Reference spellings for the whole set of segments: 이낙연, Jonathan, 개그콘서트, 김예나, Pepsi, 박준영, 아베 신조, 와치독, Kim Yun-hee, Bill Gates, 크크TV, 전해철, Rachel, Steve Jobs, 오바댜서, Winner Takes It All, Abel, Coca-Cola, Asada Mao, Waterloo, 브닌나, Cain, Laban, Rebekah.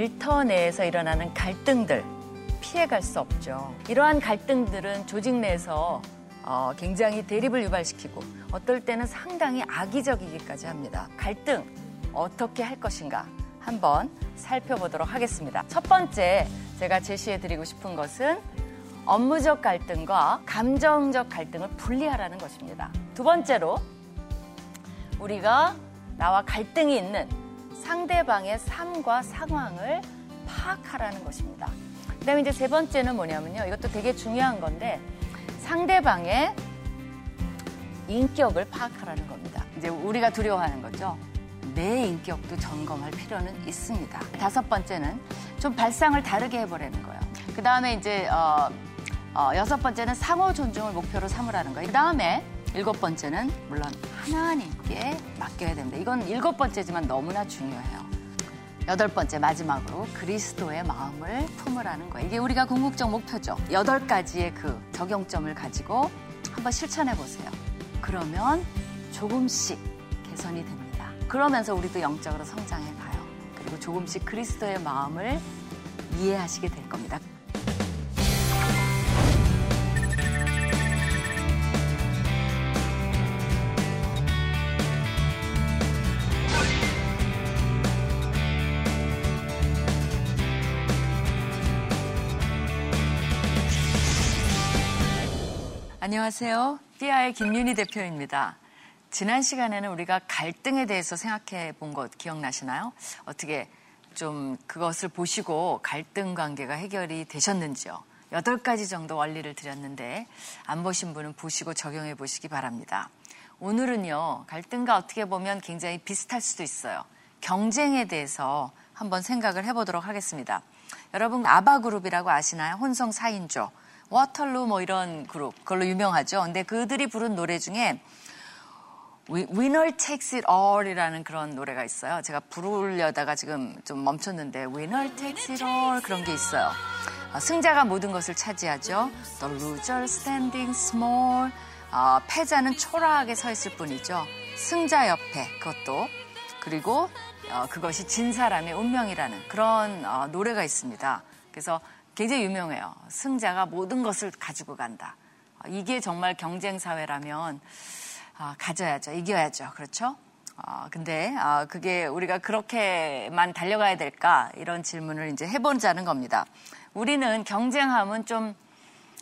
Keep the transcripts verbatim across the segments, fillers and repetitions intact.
일터 내에서 일어나는 갈등들 피해갈 수 없죠. 이러한 갈등들은 조직 내에서 어, 굉장히 대립을 유발시키고 어떨 때는 상당히 악의적이기까지 합니다. 갈등 어떻게 할 것인가 한번 살펴보도록 하겠습니다. 첫 번째 제가 제시해드리고 싶은 것은 업무적 갈등과 감정적 갈등을 분리하라는 것입니다. 두 번째로 우리가 나와 갈등이 있는 상대방의 삶과 상황을 파악하라는 것입니다. 그다음에 이제 세 번째는 뭐냐면요. 이것도 되게 중요한 건데 상대방의 인격을 파악하라는 겁니다. 이제 우리가 두려워하는 거죠. 내 인격도 점검할 필요는 있습니다. 다섯 번째는 좀 발상을 다르게 해보라는 거예요. 그 다음에 이제 어, 어, 여섯 번째는 상호 존중을 목표로 삼으라는 거예요. 그 다음에 일곱 번째는 물론 하나님께 맡겨야 됩니다. 이건 일곱 번째지만 너무나 중요해요. 여덟 번째 마지막으로 그리스도의 마음을 품으라는 거예요. 이게 우리가 궁극적 목표죠. 여덟 가지의 그 적용점을 가지고 한번 실천해 보세요. 그러면 조금씩 개선이 됩니다. 그러면서 우리도 영적으로 성장해 가요. 그리고 조금씩 그리스도의 마음을 이해하시게 될 겁니다. 안녕하세요. 삐아의 김윤희 대표입니다. 지난 시간에는 우리가 갈등에 대해서 생각해 본 것 기억나시나요? 어떻게 좀 그것을 보시고 갈등 관계가 해결이 되셨는지요? 여덟 가지 정도 원리를 드렸는데 안 보신 분은 보시고 적용해 보시기 바랍니다. 오늘은요. 갈등과 어떻게 보면 굉장히 비슷할 수도 있어요. 경쟁에 대해서 한번 생각을 해보도록 하겠습니다. 여러분 아바그룹이라고 아시나요? 혼성 사인조. 워털루 뭐 이런 그룹, 그걸로 유명하죠. 근데 그들이 부른 노래 중에 Winner Takes It All 이라는 그런 노래가 있어요. 제가 부르려다가 지금 좀 멈췄는데 Winner Takes It All 그런 게 있어요. 승자가 모든 것을 차지하죠. The loser standing small. 아, 패자는 초라하게 서 있을 뿐이죠. 승자 옆에 그것도. 그리고 어, 그것이 진 사람의 운명이라는 그런 어, 노래가 있습니다. 그래서 굉장히 유명해요. 승자가 모든 것을 가지고 간다. 이게 정말 경쟁사회라면 어, 가져야죠. 이겨야죠. 그렇죠? 어, 근데 어, 그게 우리가 그렇게만 달려가야 될까? 이런 질문을 이제 해보자는 겁니다. 우리는 경쟁하면 좀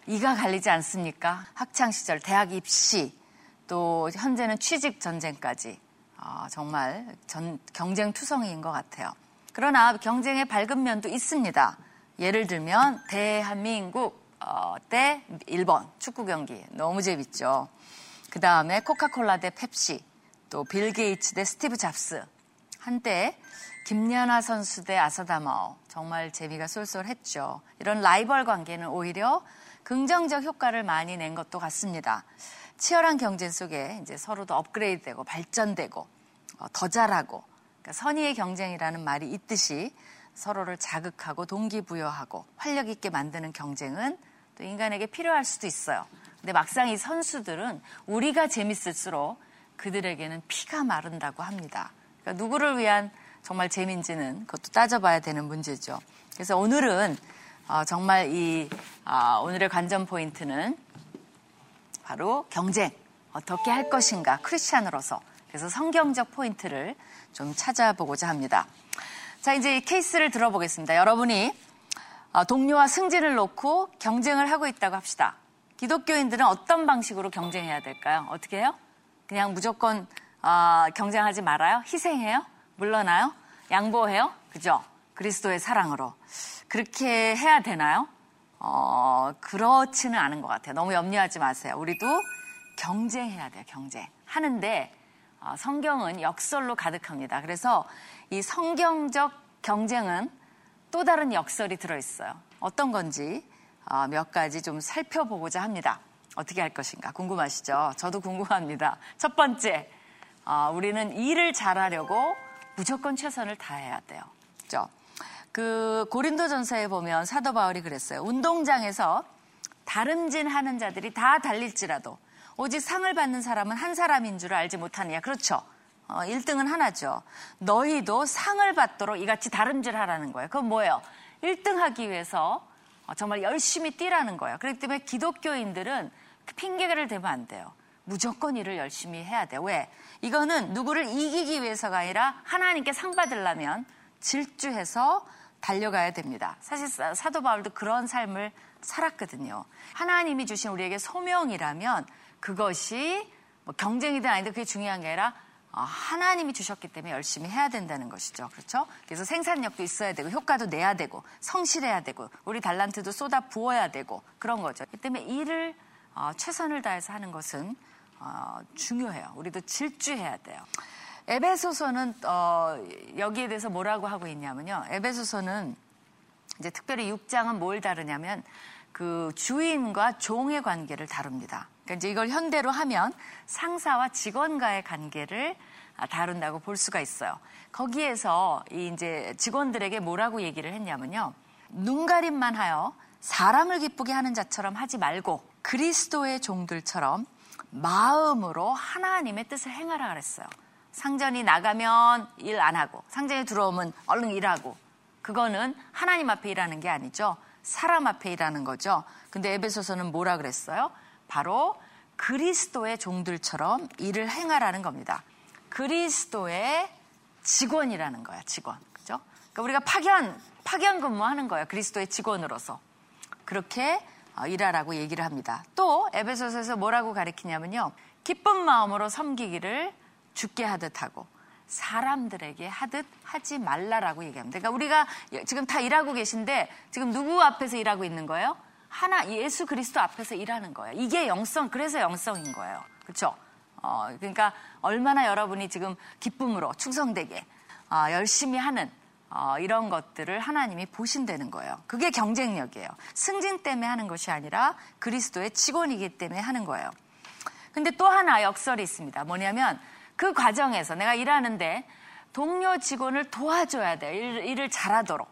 이가 갈리지 않습니까? 학창시절, 대학 입시, 또 현재는 취직 전쟁까지 어, 정말 전, 경쟁투성이인 것 같아요. 그러나 경쟁의 밝은 면도 있습니다. 예를 들면 대한민국 어, 대 일본 축구 경기 너무 재밌죠. 그 다음에 코카콜라 대 펩시, 또 빌 게이츠 대 스티브 잡스, 한때 김예나 선수 대 아사다 마오 정말 재미가 쏠쏠했죠. 이런 라이벌 관계는 오히려 긍정적 효과를 많이 낸 것도 같습니다. 치열한 경쟁 속에 이제 서로도 업그레이드되고 발전되고 어, 더 잘하고 그러니까 선의의 경쟁이라는 말이 있듯이. 서로를 자극하고 동기부여하고 활력 있게 만드는 경쟁은 또 인간에게 필요할 수도 있어요. 근데 막상 이 선수들은 우리가 재밌을수록 그들에게는 피가 마른다고 합니다. 그러니까 누구를 위한 정말 재미인지는 그것도 따져봐야 되는 문제죠. 그래서 오늘은 어, 정말 이 어, 오늘의 관전 포인트는 바로 경쟁. 어떻게 할 것인가 크리스찬으로서. 그래서 성경적 포인트를 좀 찾아보고자 합니다. 자, 이제 케이스를 들어보겠습니다. 여러분이 동료와 승진을 놓고 경쟁을 하고 있다고 합시다. 기독교인들은 어떤 방식으로 경쟁해야 될까요? 어떻게 해요? 그냥 무조건 어, 경쟁하지 말아요? 희생해요? 물러나요? 양보해요? 그죠? 그리스도의 사랑으로. 그렇게 해야 되나요? 어, 그렇지는 않은 것 같아요. 너무 염려하지 마세요. 우리도 경쟁해야 돼요. 경쟁. 하는데 어, 성경은 역설로 가득합니다. 그래서 이 성경적 경쟁은 또 다른 역설이 들어있어요. 어떤 건지 어, 몇 가지 좀 살펴보고자 합니다. 어떻게 할 것인가 궁금하시죠? 저도 궁금합니다. 첫 번째, 어, 우리는 일을 잘하려고 무조건 최선을 다해야 돼요. 그렇죠? 그 고린도전서에 보면 사도 바울이 그랬어요. 운동장에서 다름질하는 자들이 다 달릴지라도 오직 상을 받는 사람은 한 사람인 줄 알지 못하느냐. 그렇죠. 어, 일 등은 하나죠. 너희도 상을 받도록 이같이 다름질하라는 거예요. 그건 뭐예요? 일 등 하기 위해서 정말 열심히 뛰라는 거예요. 그렇기 때문에 기독교인들은 핑계를 대면 안 돼요. 무조건 일을 열심히 해야 돼요. 왜? 이거는 누구를 이기기 위해서가 아니라 하나님께 상 받으려면 질주해서 달려가야 됩니다. 사실 사도 바울도 그런 삶을 살았거든요. 하나님이 주신 우리에게 소명이라면 그것이 뭐 경쟁이든 아니든 그게 중요한 게 아니라 하나님이 주셨기 때문에 열심히 해야 된다는 것이죠. 그렇죠? 그래서 생산력도 있어야 되고 효과도 내야 되고 성실해야 되고 우리 달란트도 쏟아 부어야 되고 그런 거죠. 그 때문에 일을 어, 최선을 다해서 하는 것은 어, 중요해요. 우리도 질주해야 돼요. 에베소서는 어, 여기에 대해서 뭐라고 하고 있냐면요. 에베소서는 이제 특별히 육 장은 뭘 다루냐면 그 주인과 종의 관계를 다룹니다. 그러니까 이제 이걸 현대로 하면 상사와 직원과의 관계를 다룬다고 볼 수가 있어요. 거기에서 이 이제 직원들에게 뭐라고 얘기를 했냐면요. 눈가림만 하여 사람을 기쁘게 하는 자처럼 하지 말고 그리스도의 종들처럼 마음으로 하나님의 뜻을 행하라 그랬어요. 상전이 나가면 일 안 하고 상전이 들어오면 얼른 일하고 그거는 하나님 앞에 일하는 게 아니죠. 사람 앞에 일하는 거죠. 근데 에베소서는 뭐라 그랬어요? 바로 그리스도의 종들처럼 일을 행하라는 겁니다. 그리스도의 직원이라는 거야, 직원. 그죠? 그러니까 우리가 파견, 파견 근무하는 거예요. 그리스도의 직원으로서. 그렇게 일하라고 얘기를 합니다. 또 에베소서에서 뭐라고 가르치냐면요. 기쁜 마음으로 섬기기를 주께 하듯 하고 사람들에게 하듯 하지 말라라고 얘기합니다. 그러니까 우리가 지금 다 일하고 계신데 지금 누구 앞에서 일하고 있는 거예요? 하나 예수 그리스도 앞에서 일하는 거예요. 이게 영성, 그래서 영성인 거예요. 그렇죠? 어, 그러니까 얼마나 여러분이 지금 기쁨으로 충성되게 어, 열심히 하는 어, 이런 것들을 하나님이 보신다는 거예요. 그게 경쟁력이에요. 승진 때문에 하는 것이 아니라 그리스도의 직원이기 때문에 하는 거예요. 근데 또 하나 역설이 있습니다. 뭐냐면 그 과정에서 내가 일하는데 동료 직원을 도와줘야 돼요. 일, 일을 잘하도록.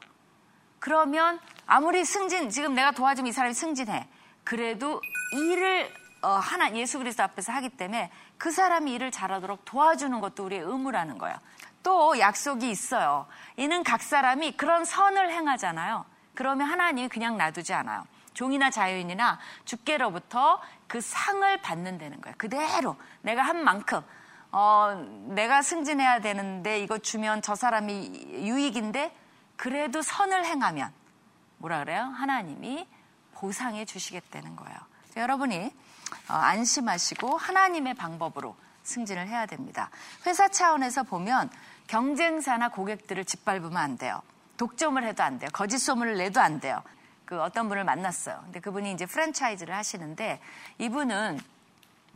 그러면 아무리 승진, 지금 내가 도와주면 이 사람이 승진해. 그래도 일을 어, 하나 예수 그리스도 앞에서 하기 때문에 그 사람이 일을 잘하도록 도와주는 것도 우리의 의무라는 거예요. 또 약속이 있어요. 이는 각 사람이 그런 선을 행하잖아요. 그러면 하나님이 그냥 놔두지 않아요. 종이나 자유인이나 주께로부터 그 상을 받는다는 거예요. 그대로 내가 한 만큼 어, 내가 승진해야 되는데 이거 주면 저 사람이 유익인데 그래도 선을 행하면 뭐라 그래요? 하나님이 보상해 주시겠다는 거예요. 여러분이 안심하시고 하나님의 방법으로 승진을 해야 됩니다. 회사 차원에서 보면 경쟁사나 고객들을 짓밟으면 안 돼요. 독점을 해도 안 돼요. 거짓 소문을 내도 안 돼요. 그 어떤 분을 만났어요. 근데 그분이 이제 프랜차이즈를 하시는데 이분은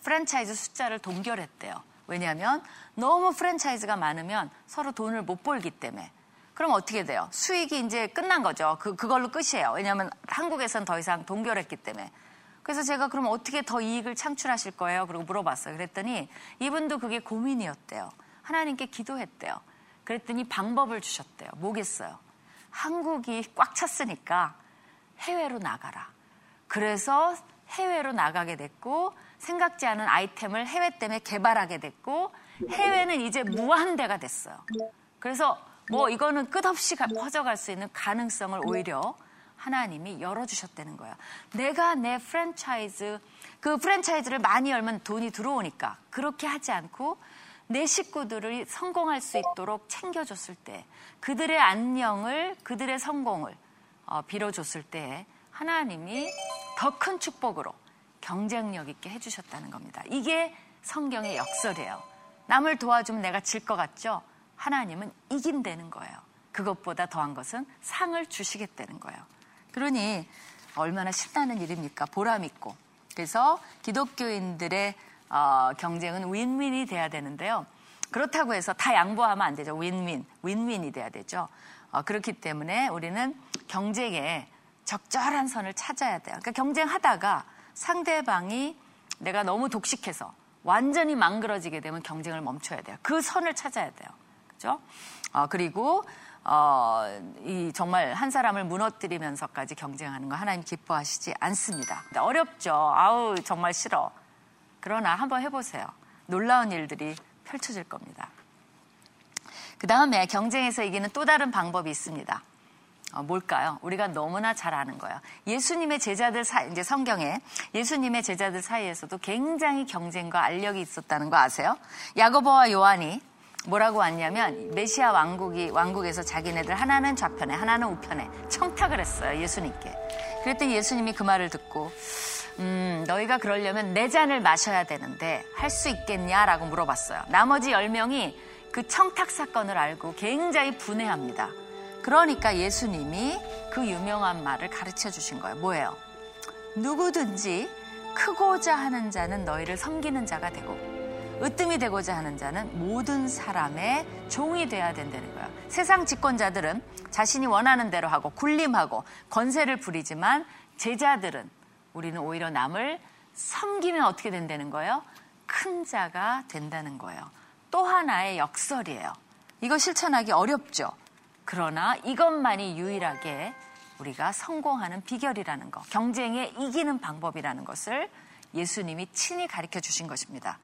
프랜차이즈 숫자를 동결했대요. 왜냐하면 너무 프랜차이즈가 많으면 서로 돈을 못 벌기 때문에. 그럼 어떻게 돼요? 수익이 이제 끝난 거죠. 그, 그걸로 끝이에요. 왜냐하면 한국에서는 더 이상 동결했기 때문에. 그래서 제가 그럼 어떻게 더 이익을 창출하실 거예요? 그러고 물어봤어요. 그랬더니 이분도 그게 고민이었대요. 하나님께 기도했대요. 그랬더니 방법을 주셨대요. 뭐겠어요? 한국이 꽉 찼으니까 해외로 나가라. 그래서 해외로 나가게 됐고 생각지 않은 아이템을 해외 때문에 개발하게 됐고 해외는 이제 무한대가 됐어요. 그래서 뭐 이거는 끝없이 퍼져갈 수 있는 가능성을 오히려 하나님이 열어주셨다는 거예요. 내가 내 프랜차이즈, 그 프랜차이즈를 많이 열면 돈이 들어오니까 그렇게 하지 않고 내 식구들이 성공할 수 있도록 챙겨줬을 때 그들의 안녕을, 그들의 성공을 어, 빌어줬을 때 하나님이 더 큰 축복으로 경쟁력 있게 해주셨다는 겁니다. 이게 성경의 역설이에요. 남을 도와주면 내가 질 것 같죠? 하나님은 이긴다는 거예요. 그것보다 더한 것은 상을 주시겠다는 거예요. 그러니 얼마나 신나는 일입니까? 보람 있고. 그래서 기독교인들의 어, 경쟁은 윈윈이 돼야 되는데요. 그렇다고 해서 다 양보하면 안 되죠. 윈윈, 윈윈이 돼야 되죠. 어, 그렇기 때문에 우리는 경쟁에 적절한 선을 찾아야 돼요. 그러니까 경쟁하다가 상대방이 내가 너무 독식해서 완전히 망그러지게 되면 경쟁을 멈춰야 돼요. 그 선을 찾아야 돼요. 그렇죠? 어, 그리고 어, 이 정말 한 사람을 무너뜨리면서까지 경쟁하는 거 하나님 기뻐하시지 않습니다. 어렵죠. 아우 정말 싫어. 그러나 한번 해보세요. 놀라운 일들이 펼쳐질 겁니다. 그 다음에 경쟁에서 이기는 또 다른 방법이 있습니다. 어, 뭘까요? 우리가 너무나 잘 아는 거예요. 예수님의 제자들 사이, 이제 성경에 예수님의 제자들 사이에서도 굉장히 경쟁과 알력이 있었다는 거 아세요? 야고보와 요한이 뭐라고 왔냐면 메시아 왕국이, 왕국에서 자기네들 하나는 좌편에 하나는 우편에 청탁을 했어요. 예수님께. 그랬더니 예수님이 그 말을 듣고 음, 너희가 그러려면 내 잔을 마셔야 되는데 할 수 있겠냐라고 물어봤어요. 나머지 열 명이 그 청탁 사건을 알고 굉장히 분해합니다. 그러니까 예수님이 그 유명한 말을 가르쳐 주신 거예요. 뭐예요? 누구든지 크고자 하는 자는 너희를 섬기는 자가 되고 으뜸이 되고자 하는 자는 모든 사람의 종이 돼야 된다는 거예요. 세상 집권자들은 자신이 원하는 대로 하고 군림하고 권세를 부리지만 제자들은 우리는 오히려 남을 섬기면 어떻게 된다는 거예요? 큰 자가 된다는 거예요. 또 하나의 역설이에요. 이거 실천하기 어렵죠. 그러나 이것만이 유일하게 우리가 성공하는 비결이라는 것, 경쟁에 이기는 방법이라는 것을 예수님이 친히 가르쳐 주신 것입니다.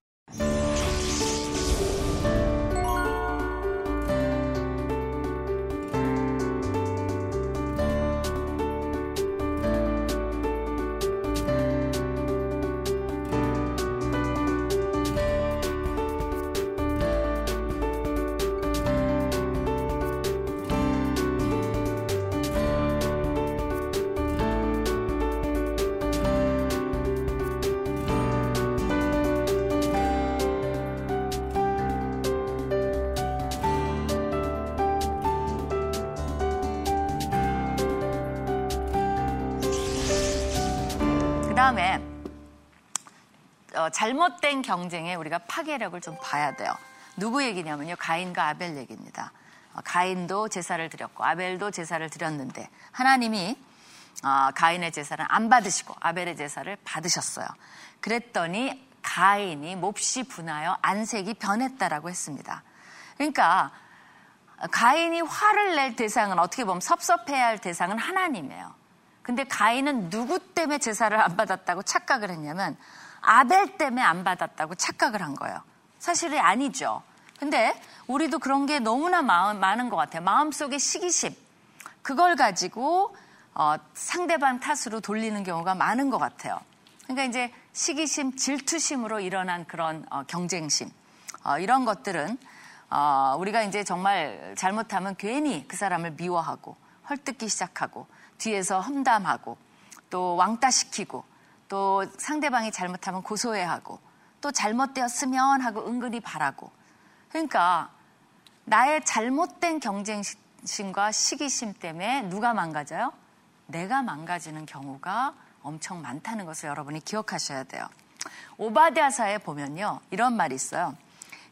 그다음에 어, 잘못된 경쟁에 우리가 파괴력을 좀 봐야 돼요. 누구 얘기냐면요. 가인과 아벨 얘기입니다. 어, 가인도 제사를 드렸고 아벨도 제사를 드렸는데 하나님이 어, 가인의 제사를 안 받으시고 아벨의 제사를 받으셨어요. 그랬더니 가인이 몹시 분하여 안색이 변했다라고 했습니다. 그러니까 가인이 화를 낼 대상은 어떻게 보면 섭섭해야 할 대상은 하나님이에요. 근데 가인은 누구 때문에 제사를 안 받았다고 착각을 했냐면 아벨 때문에 안 받았다고 착각을 한 거예요. 사실이 아니죠. 근데 우리도 그런 게 너무나 마음, 많은 것 같아요. 마음속의 시기심. 그걸 가지고 어, 상대방 탓으로 돌리는 경우가 많은 것 같아요. 그러니까 이제 시기심, 질투심으로 일어난 그런 어, 경쟁심. 어, 이런 것들은 어, 우리가 이제 정말 잘못하면 괜히 그 사람을 미워하고 헐뜯기 시작하고 뒤에서 험담하고 또 왕따시키고 또 상대방이 잘못하면 고소해하고 또 잘못되었으면 하고 은근히 바라고. 그러니까 나의 잘못된 경쟁심과 시기심 때문에 누가 망가져요? 내가 망가지는 경우가 엄청 많다는 것을 여러분이 기억하셔야 돼요. 오바댜서에 보면요. 이런 말이 있어요.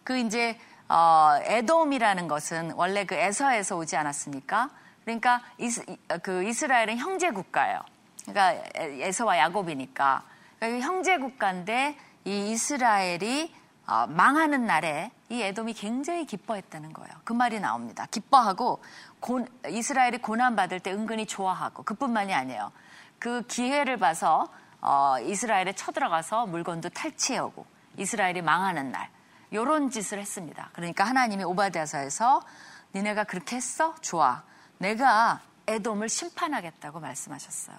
그 이제 어, 에돔이라는 것은 원래 그 에서에서 오지 않았습니까? 그러니까 이스, 그 이스라엘은 형제 국가예요. 그러니까 에서와 야곱이니까. 그러니까 형제 국가인데 이 이스라엘이 어, 망하는 날에 이 에돔이 굉장히 기뻐했다는 거예요. 그 말이 나옵니다. 기뻐하고 고, 이스라엘이 고난받을 때 은근히 좋아하고 그뿐만이 아니에요. 그 기회를 봐서 어, 이스라엘에 쳐들어가서 물건도 탈취해오고 이스라엘이 망하는 날 이런 짓을 했습니다. 그러니까 하나님이 오바댜서에서 니네가 그렇게 했어? 좋아. 내가 에돔을 심판하겠다고 말씀하셨어요.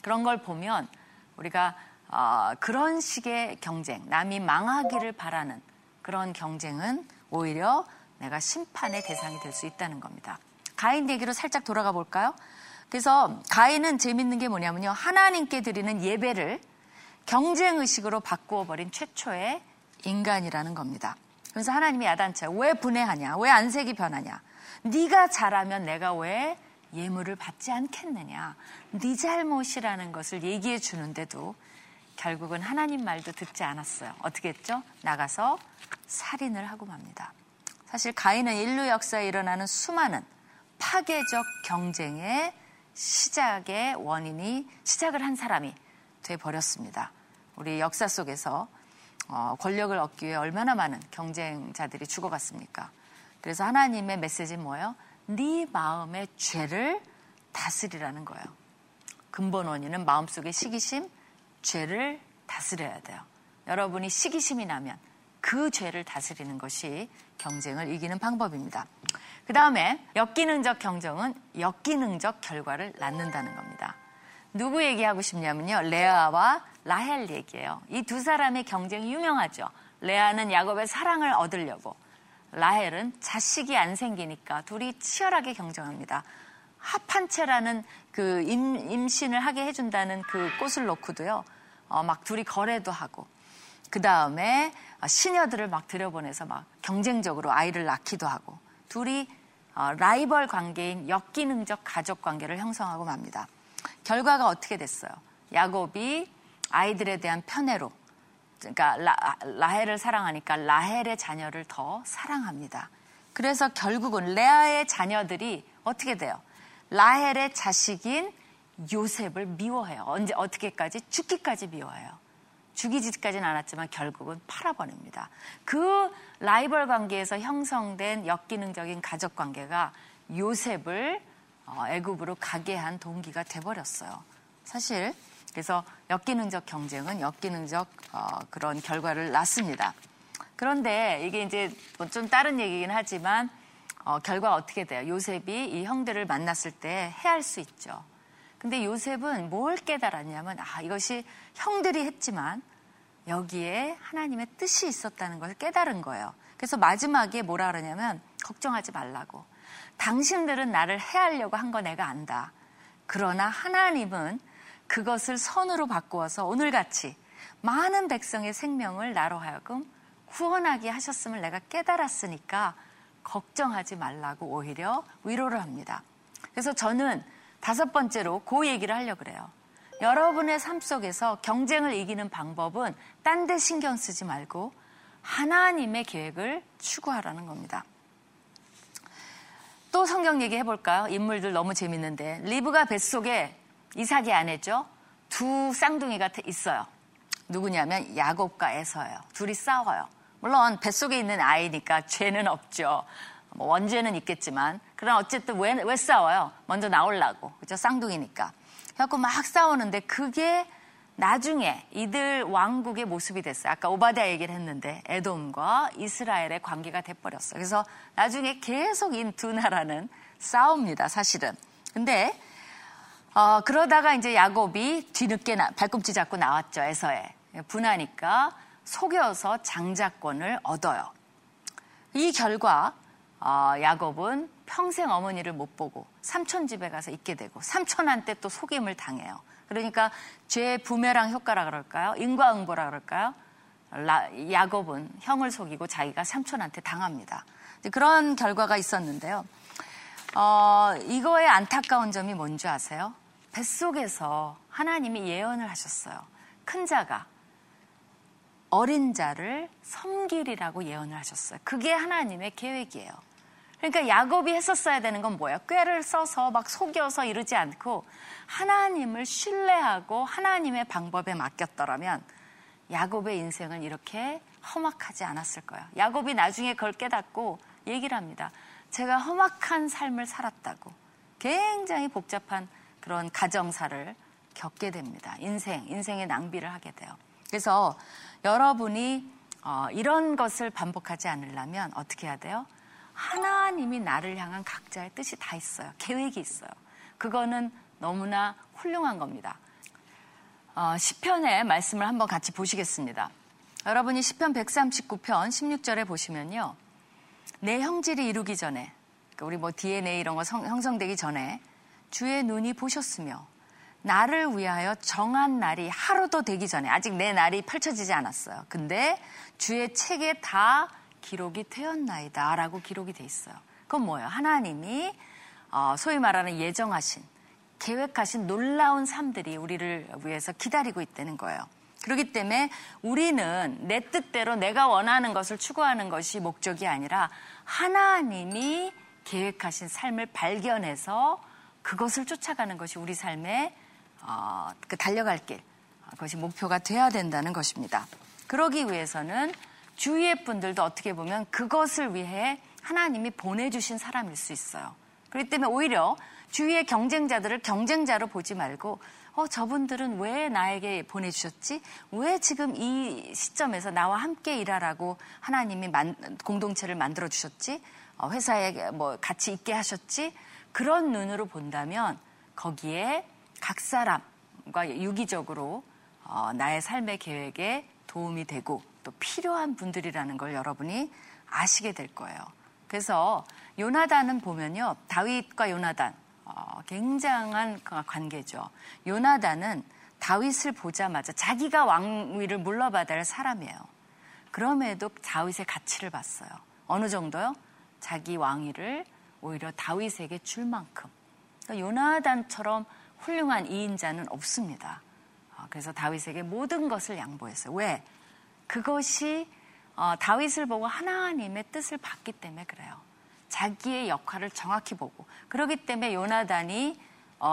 그런 걸 보면 우리가 어, 그런 식의 경쟁, 남이 망하기를 바라는 그런 경쟁은 오히려 내가 심판의 대상이 될 수 있다는 겁니다. 가인 얘기로 살짝 돌아가 볼까요? 그래서 가인은 재밌는 게 뭐냐면요. 하나님께 드리는 예배를 경쟁의식으로 바꾸어버린 최초의 인간이라는 겁니다. 그래서 하나님이 야단쳐요. 왜 분해하냐? 왜 안색이 변하냐? 네가 잘하면 내가 왜 예물을 받지 않겠느냐. 네 잘못이라는 것을 얘기해 주는데도 결국은 하나님 말도 듣지 않았어요. 어떻게 했죠? 나가서 살인을 하고 맙니다. 사실 가인은 인류 역사에 일어나는 수많은 파괴적 경쟁의 시작의 원인이 시작을 한 사람이 돼버렸습니다. 우리 역사 속에서 권력을 얻기 위해 얼마나 많은 경쟁자들이 죽어갔습니까? 그래서 하나님의 메시지는 뭐예요? 네 마음의 죄를 다스리라는 거예요. 근본 원인은 마음속의 시기심, 죄를 다스려야 돼요. 여러분이 시기심이 나면 그 죄를 다스리는 것이 경쟁을 이기는 방법입니다. 그 다음에 역기능적 경정은 역기능적 결과를 낳는다는 겁니다. 누구 얘기하고 싶냐면요. 레아와 라헬 얘기예요. 이 두 사람의 경쟁이 유명하죠. 레아는 야곱의 사랑을 얻으려고, 라헬은 자식이 안 생기니까 둘이 치열하게 경쟁합니다. 합한채라는 그 임, 임신을 하게 해준다는 그 꽃을 놓고도요. 어, 막 둘이 거래도 하고, 그 다음에 시녀들을 막 들여보내서 막 경쟁적으로 아이를 낳기도 하고, 둘이 어, 라이벌 관계인 역기능적 가족 관계를 형성하고 맙니다. 결과가 어떻게 됐어요? 야곱이 아이들에 대한 편애로, 그러니까 라, 라헬을 사랑하니까 라헬의 자녀를 더 사랑합니다. 그래서 결국은 레아의 자녀들이 어떻게 돼요? 라헬의 자식인 요셉을 미워해요. 언제 어떻게까지? 죽기까지 미워해요. 죽이지까지는 않았지만 결국은 팔아버립니다. 그 라이벌 관계에서 형성된 역기능적인 가족 관계가 요셉을 애굽으로 가게 한 동기가 돼버렸어요. 사실 그래서 역기능적 경쟁은 역기능적 어, 그런 결과를 낳습니다. 그런데 이게 이제 좀 다른 얘기긴 하지만 어, 결과 어떻게 돼요? 요셉이 이 형들을 만났을 때 해할 수 있죠. 근데 요셉은 뭘 깨달았냐면 아 이것이 형들이 했지만 여기에 하나님의 뜻이 있었다는 것을 깨달은 거예요. 그래서 마지막에 뭐라 그러냐면 걱정하지 말라고. 당신들은 나를 해하려고 한 거 내가 안다. 그러나 하나님은 그것을 선으로 바꾸어서 오늘같이 많은 백성의 생명을 나로 하여금 구원하게 하셨음을 내가 깨달았으니까 걱정하지 말라고 오히려 위로를 합니다. 그래서 저는 다섯 번째로 그 얘기를 하려고 그래요. 여러분의 삶 속에서 경쟁을 이기는 방법은 딴 데 신경 쓰지 말고 하나님의 계획을 추구하라는 겁니다. 또 성경 얘기 해볼까요? 인물들 너무 재밌는데. 리브가 뱃속에 이삭의 아내죠. 두 쌍둥이가 있어요. 누구냐면 야곱과 에서예요. 둘이 싸워요. 물론 뱃속에 있는 아이니까 죄는 없죠. 뭐 원죄는 있겠지만 그러나 어쨌든 왜, 왜 싸워요? 먼저 나오려고. 그죠? 쌍둥이니까. 그래갖고 막 싸우는데 그게 나중에 이들 왕국의 모습이 됐어요. 아까 오바댜 얘기를 했는데 에돔과 이스라엘의 관계가 돼버렸어요. 그래서 나중에 계속 이 두 나라는 싸웁니다. 사실은. 근데 어, 그러다가 이제 야곱이 뒤늦게 나, 발꿈치 잡고 나왔죠. 에서에. 분하니까 속여서 장자권을 얻어요. 이 결과 어, 야곱은 평생 어머니를 못 보고 삼촌 집에 가서 있게 되고 삼촌한테 또 속임을 당해요. 그러니까 죄의 부메랑 효과라 그럴까요? 인과응보라 그럴까요? 라, 야곱은 형을 속이고 자기가 삼촌한테 당합니다. 그런 결과가 있었는데요. 어, 이거의 안타까운 점이 뭔지 아세요? 뱃속에서 하나님이 예언을 하셨어요. 큰 자가 어린 자를 섬기리라고 예언을 하셨어요. 그게 하나님의 계획이에요. 그러니까 야곱이 했었어야 되는 건 뭐예요? 꾀를 써서 막 속여서 이러지 않고 하나님을 신뢰하고 하나님의 방법에 맡겼더라면 야곱의 인생은 이렇게 험악하지 않았을 거예요. 야곱이 나중에 그걸 깨닫고 얘기를 합니다. 제가 험악한 삶을 살았다고. 굉장히 복잡한 그런 가정사를 겪게 됩니다. 인생, 인생의 낭비를 하게 돼요. 그래서 여러분이 어, 이런 것을 반복하지 않으려면 어떻게 해야 돼요? 하나님이 나를 향한 각자의 뜻이 다 있어요. 계획이 있어요. 그거는 너무나 훌륭한 겁니다. 어, 시편의 말씀을 한번 같이 보시겠습니다. 여러분이 시편 백삼십구 편 십육 절에 보시면요. 내 형질이 이루기 전에, 그러니까 우리 뭐 디엔에이 이런 거 성, 형성되기 전에 주의 눈이 보셨으며 나를 위하여 정한 날이 하루도 되기 전에, 아직 내 날이 펼쳐지지 않았어요. 근데 주의 책에 다 기록이 되었나이다 라고 기록이 돼 있어요. 그건 뭐예요? 하나님이 소위 말하는 예정하신, 계획하신 놀라운 삶들이 우리를 위해서 기다리고 있다는 거예요. 그렇기 때문에 우리는 내 뜻대로 내가 원하는 것을 추구하는 것이 목적이 아니라 하나님이 계획하신 삶을 발견해서 그것을 쫓아가는 것이 우리 삶의 어, 그 달려갈 길, 그것이 목표가 돼야 된다는 것입니다. 그러기 위해서는 주위의 분들도 어떻게 보면 그것을 위해 하나님이 보내주신 사람일 수 있어요. 그렇기 때문에 오히려 주위의 경쟁자들을 경쟁자로 보지 말고 어, 저분들은 왜 나에게 보내주셨지? 왜 지금 이 시점에서 나와 함께 일하라고 하나님이 만, 공동체를 만들어주셨지? 어, 회사에 뭐 같이 있게 하셨지? 그런 눈으로 본다면 거기에 각 사람과 유기적으로 어, 나의 삶의 계획에 도움이 되고 또 필요한 분들이라는 걸 여러분이 아시게 될 거예요. 그래서 요나단은 보면요. 다윗과 요나단 어, 굉장한 관계죠. 요나단은 다윗을 보자마자 자기가 왕위를 물러받아야 할 사람이에요. 그럼에도 다윗의 가치를 봤어요. 어느 정도요? 자기 왕위를 오히려 다윗에게 줄 만큼. 그러니까 요나단처럼 훌륭한 이인자는 없습니다. 그래서 다윗에게 모든 것을 양보했어요. 왜? 그것이 다윗을 보고 하나님의 뜻을 봤기 때문에 그래요. 자기의 역할을 정확히 보고. 그렇기 때문에 요나단이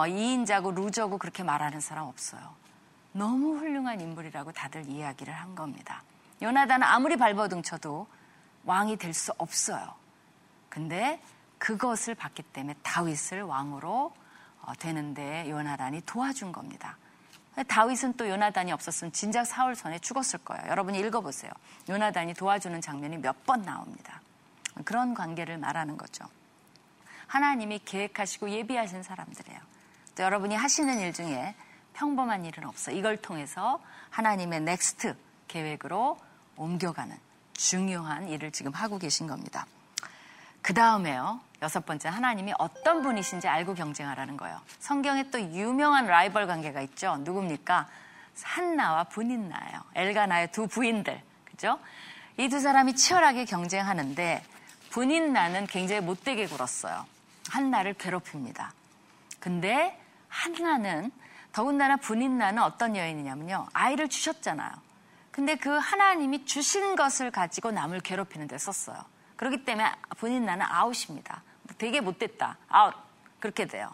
이인자고 루저고 그렇게 말하는 사람 없어요. 너무 훌륭한 인물이라고 다들 이야기를 한 겁니다. 요나단은 아무리 발버둥 쳐도 왕이 될 수 없어요. 근데 그것을 봤기 때문에 다윗을 왕으로 되는데 요나단이 도와준 겁니다. 다윗은 또 요나단이 없었으면 진작 사흘 전에 죽었을 거예요. 여러분이 읽어보세요. 요나단이 도와주는 장면이 몇 번 나옵니다. 그런 관계를 말하는 거죠. 하나님이 계획하시고 예비하신 사람들이에요. 또 여러분이 하시는 일 중에 평범한 일은 없어요. 이걸 통해서 하나님의 넥스트 계획으로 옮겨가는 중요한 일을 지금 하고 계신 겁니다. 그 다음에요. 여섯 번째, 하나님이 어떤 분이신지 알고 경쟁하라는 거예요. 성경에 또 유명한 라이벌 관계가 있죠. 누굽니까? 한나와 브닌나예요. 엘가나의 두 부인들. 그죠? 이 두 사람이 치열하게 경쟁하는데 브닌나는 굉장히 못되게 굴었어요. 한나를 괴롭힙니다. 근데 한나는, 더군다나 브닌나는 어떤 여인이냐면요. 아이를 주셨잖아요. 근데 그 하나님이 주신 것을 가지고 남을 괴롭히는 데 썼어요. 그렇기 때문에 브닌나는 아웃입니다. 되게 못됐다. 아웃. 그렇게 돼요.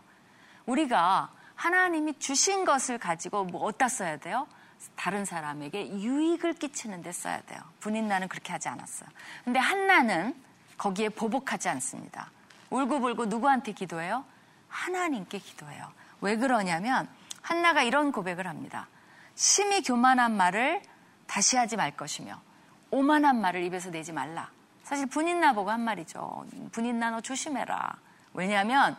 우리가 하나님이 주신 것을 가지고 뭐 어디다 써야 돼요? 다른 사람에게 유익을 끼치는 데 써야 돼요. 브닌나는 그렇게 하지 않았어요. 근데 한나는 거기에 보복하지 않습니다. 울고불고 누구한테 기도해요? 하나님께 기도해요. 왜 그러냐면 한나가 이런 고백을 합니다. 심히 교만한 말을 다시 하지 말 것이며 오만한 말을 입에서 내지 말라. 사실 브닌나 보고 한 말이죠. 브닌나 너 조심해라. 왜냐하면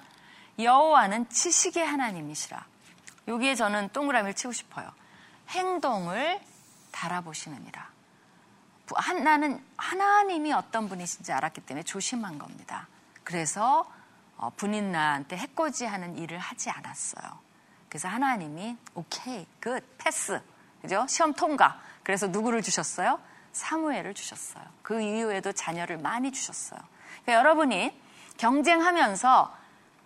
여호와는 지식의 하나님이시라. 여기에 저는 동그라미를 치고 싶어요. 행동을 달아보시느니라. 나는 하나님이 어떤 분이신지 알았기 때문에 조심한 겁니다. 그래서 브닌나한테 해코지하는 일을 하지 않았어요. 그래서 하나님이 오케이, 굿, 패스, 그죠? 시험 통과. 그래서 누구를 주셨어요? 사무엘을 주셨어요. 그 이후에도 자녀를 많이 주셨어요. 그러니까 여러분이 경쟁하면서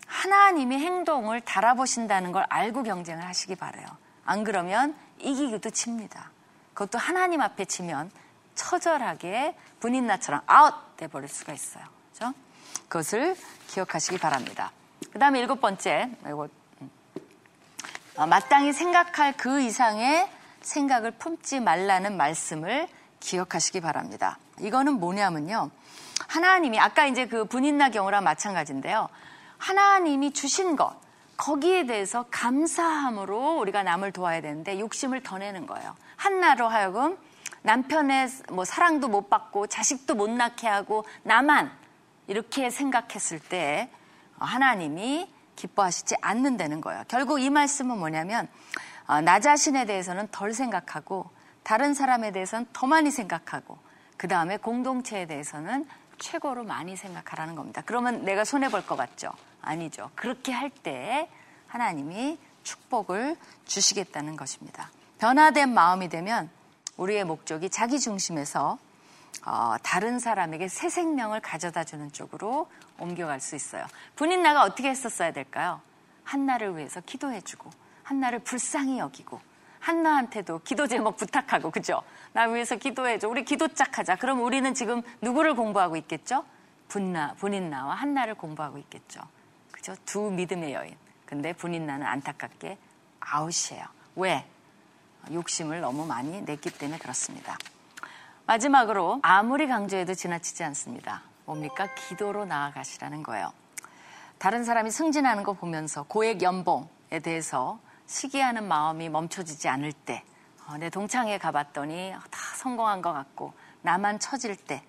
하나님이 행동을 달아보신다는 걸 알고 경쟁을 하시기 바래요. 안 그러면 이기기도 칩니다. 그것도 하나님 앞에 치면 처절하게 분인나처럼 아웃 돼버릴 수가 있어요. 그렇죠? 그것을 기억하시기 바랍니다. 그 다음에 일곱 번째, 이거 어, 마땅히 생각할 그 이상의 생각을 품지 말라는 말씀을 기억하시기 바랍니다. 이거는 뭐냐면요. 하나님이, 아까 이제 그 브닌나 경우랑 마찬가지인데요. 하나님이 주신 것, 거기에 대해서 감사함으로 우리가 남을 도와야 되는데 욕심을 더 내는 거예요. 한나로 하여금 남편의 뭐 사랑도 못 받고 자식도 못 낳게 하고 나만 이렇게 생각했을 때 하나님이 기뻐하시지 않는다는 거예요. 결국 이 말씀은 뭐냐면 나 자신에 대해서는 덜 생각하고 다른 사람에 대해서는 더 많이 생각하고 그 다음에 공동체에 대해서는 최고로 많이 생각하라는 겁니다. 그러면 내가 손해볼 것 같죠? 아니죠. 그렇게 할 때 하나님이 축복을 주시겠다는 것입니다. 변화된 마음이 되면 우리의 목적이 자기 중심에서 어, 다른 사람에게 새 생명을 가져다주는 쪽으로 옮겨갈 수 있어요. 브닌나가 어떻게 했었어야 될까요? 한나를 위해서 기도해주고 한나를 불쌍히 여기고 한나한테도 기도 제목 부탁하고, 그죠? 나 위해서 기도해줘. 우리 기도짝 하자. 그럼 우리는 지금 누구를 공부하고 있겠죠? 분나, 브닌나와 한나를 공부하고 있겠죠. 그죠? 두 믿음의 여인. 근데 브닌나는 안타깝게 아웃이에요. 왜? 욕심을 너무 많이 냈기 때문에 그렇습니다. 마지막으로, 아무리 강조해도 지나치지 않습니다. 뭡니까? 기도로 나아가시라는 거예요. 다른 사람이 승진하는 거 보면서 고액 연봉에 대해서 시기하는 마음이 멈춰지지 않을 때, 어, 내 동창회 가봤더니 다 성공한 것 같고 나만 처질 때,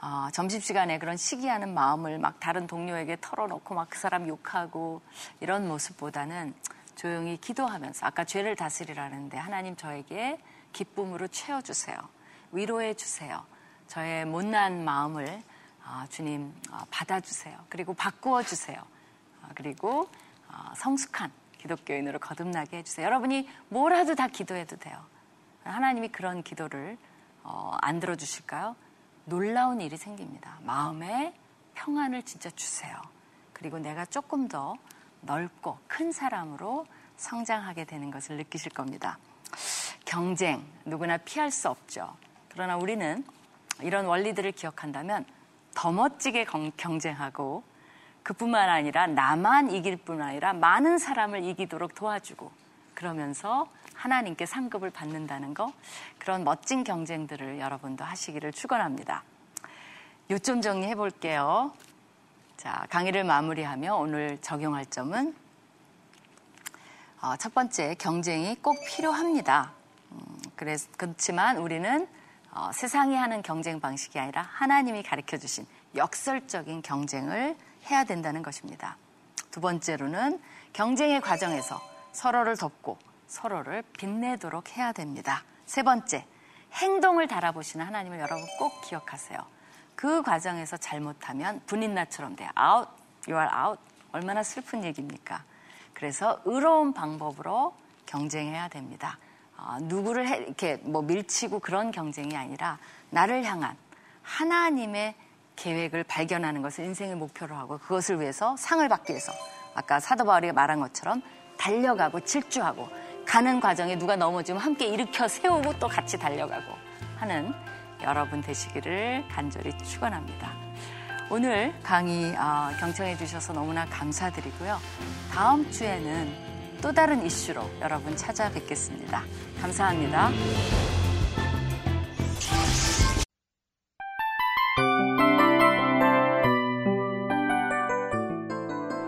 어, 점심시간에 그런 시기하는 마음을 막 다른 동료에게 털어놓고 막 그 사람 욕하고 이런 모습보다는 조용히 기도하면서, 아까 죄를 다스리라는데 하나님 저에게 기쁨으로 채워주세요. 위로해 주세요. 저의 못난 마음을 어, 주님 어, 받아주세요. 그리고 바꾸어 주세요. 어, 그리고 어, 성숙한 기독교인으로 거듭나게 해주세요. 여러분이 뭐라도 다 기도해도 돼요. 하나님이 그런 기도를 어, 안 들어주실까요? 놀라운 일이 생깁니다. 마음에 평안을 진짜 주세요. 그리고 내가 조금 더 넓고 큰 사람으로 성장하게 되는 것을 느끼실 겁니다. 경쟁, 누구나 피할 수 없죠. 그러나 우리는 이런 원리들을 기억한다면 더 멋지게 경쟁하고, 그뿐만 아니라 나만 이길 뿐 아니라 많은 사람을 이기도록 도와주고, 그러면서 하나님께 상급을 받는다는 거, 그런 멋진 경쟁들을 여러분도 하시기를 축원합니다. 요점 정리해 볼게요. 자, 강의를 마무리하며 오늘 적용할 점은, 어, 첫 번째, 경쟁이 꼭 필요합니다. 음, 그래서, 그렇지만 우리는 어, 세상이 하는 경쟁 방식이 아니라 하나님이 가르쳐 주신 역설적인 경쟁을 해야 된다는 것입니다. 두 번째로는 경쟁의 과정에서 서로를 돕고 서로를 빛내도록 해야 됩니다. 세 번째, 행동을 달아보시는 하나님을 여러분 꼭 기억하세요. 그 과정에서 잘못하면 분인나처럼 돼요. Out, you are out. 얼마나 슬픈 얘기입니까? 그래서 의로운 방법으로 경쟁해야 됩니다. 어, 누구를 해, 이렇게 뭐 밀치고 그런 경쟁이 아니라 나를 향한 하나님의 계획을 발견하는 것을 인생의 목표로 하고, 그것을 위해서, 상을 받기 위해서 아까 사도 바울이 말한 것처럼 달려가고 질주하고, 가는 과정에 누가 넘어지면 함께 일으켜 세우고 또 같이 달려가고 하는 여러분 되시기를 간절히 축원합니다. 오늘 강의 어, 경청해 주셔서 너무나 감사드리고요. 다음 주에는 또 다른 이슈로 여러분 찾아뵙겠습니다. 감사합니다.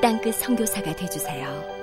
땅끝 선교사가 되어주세요.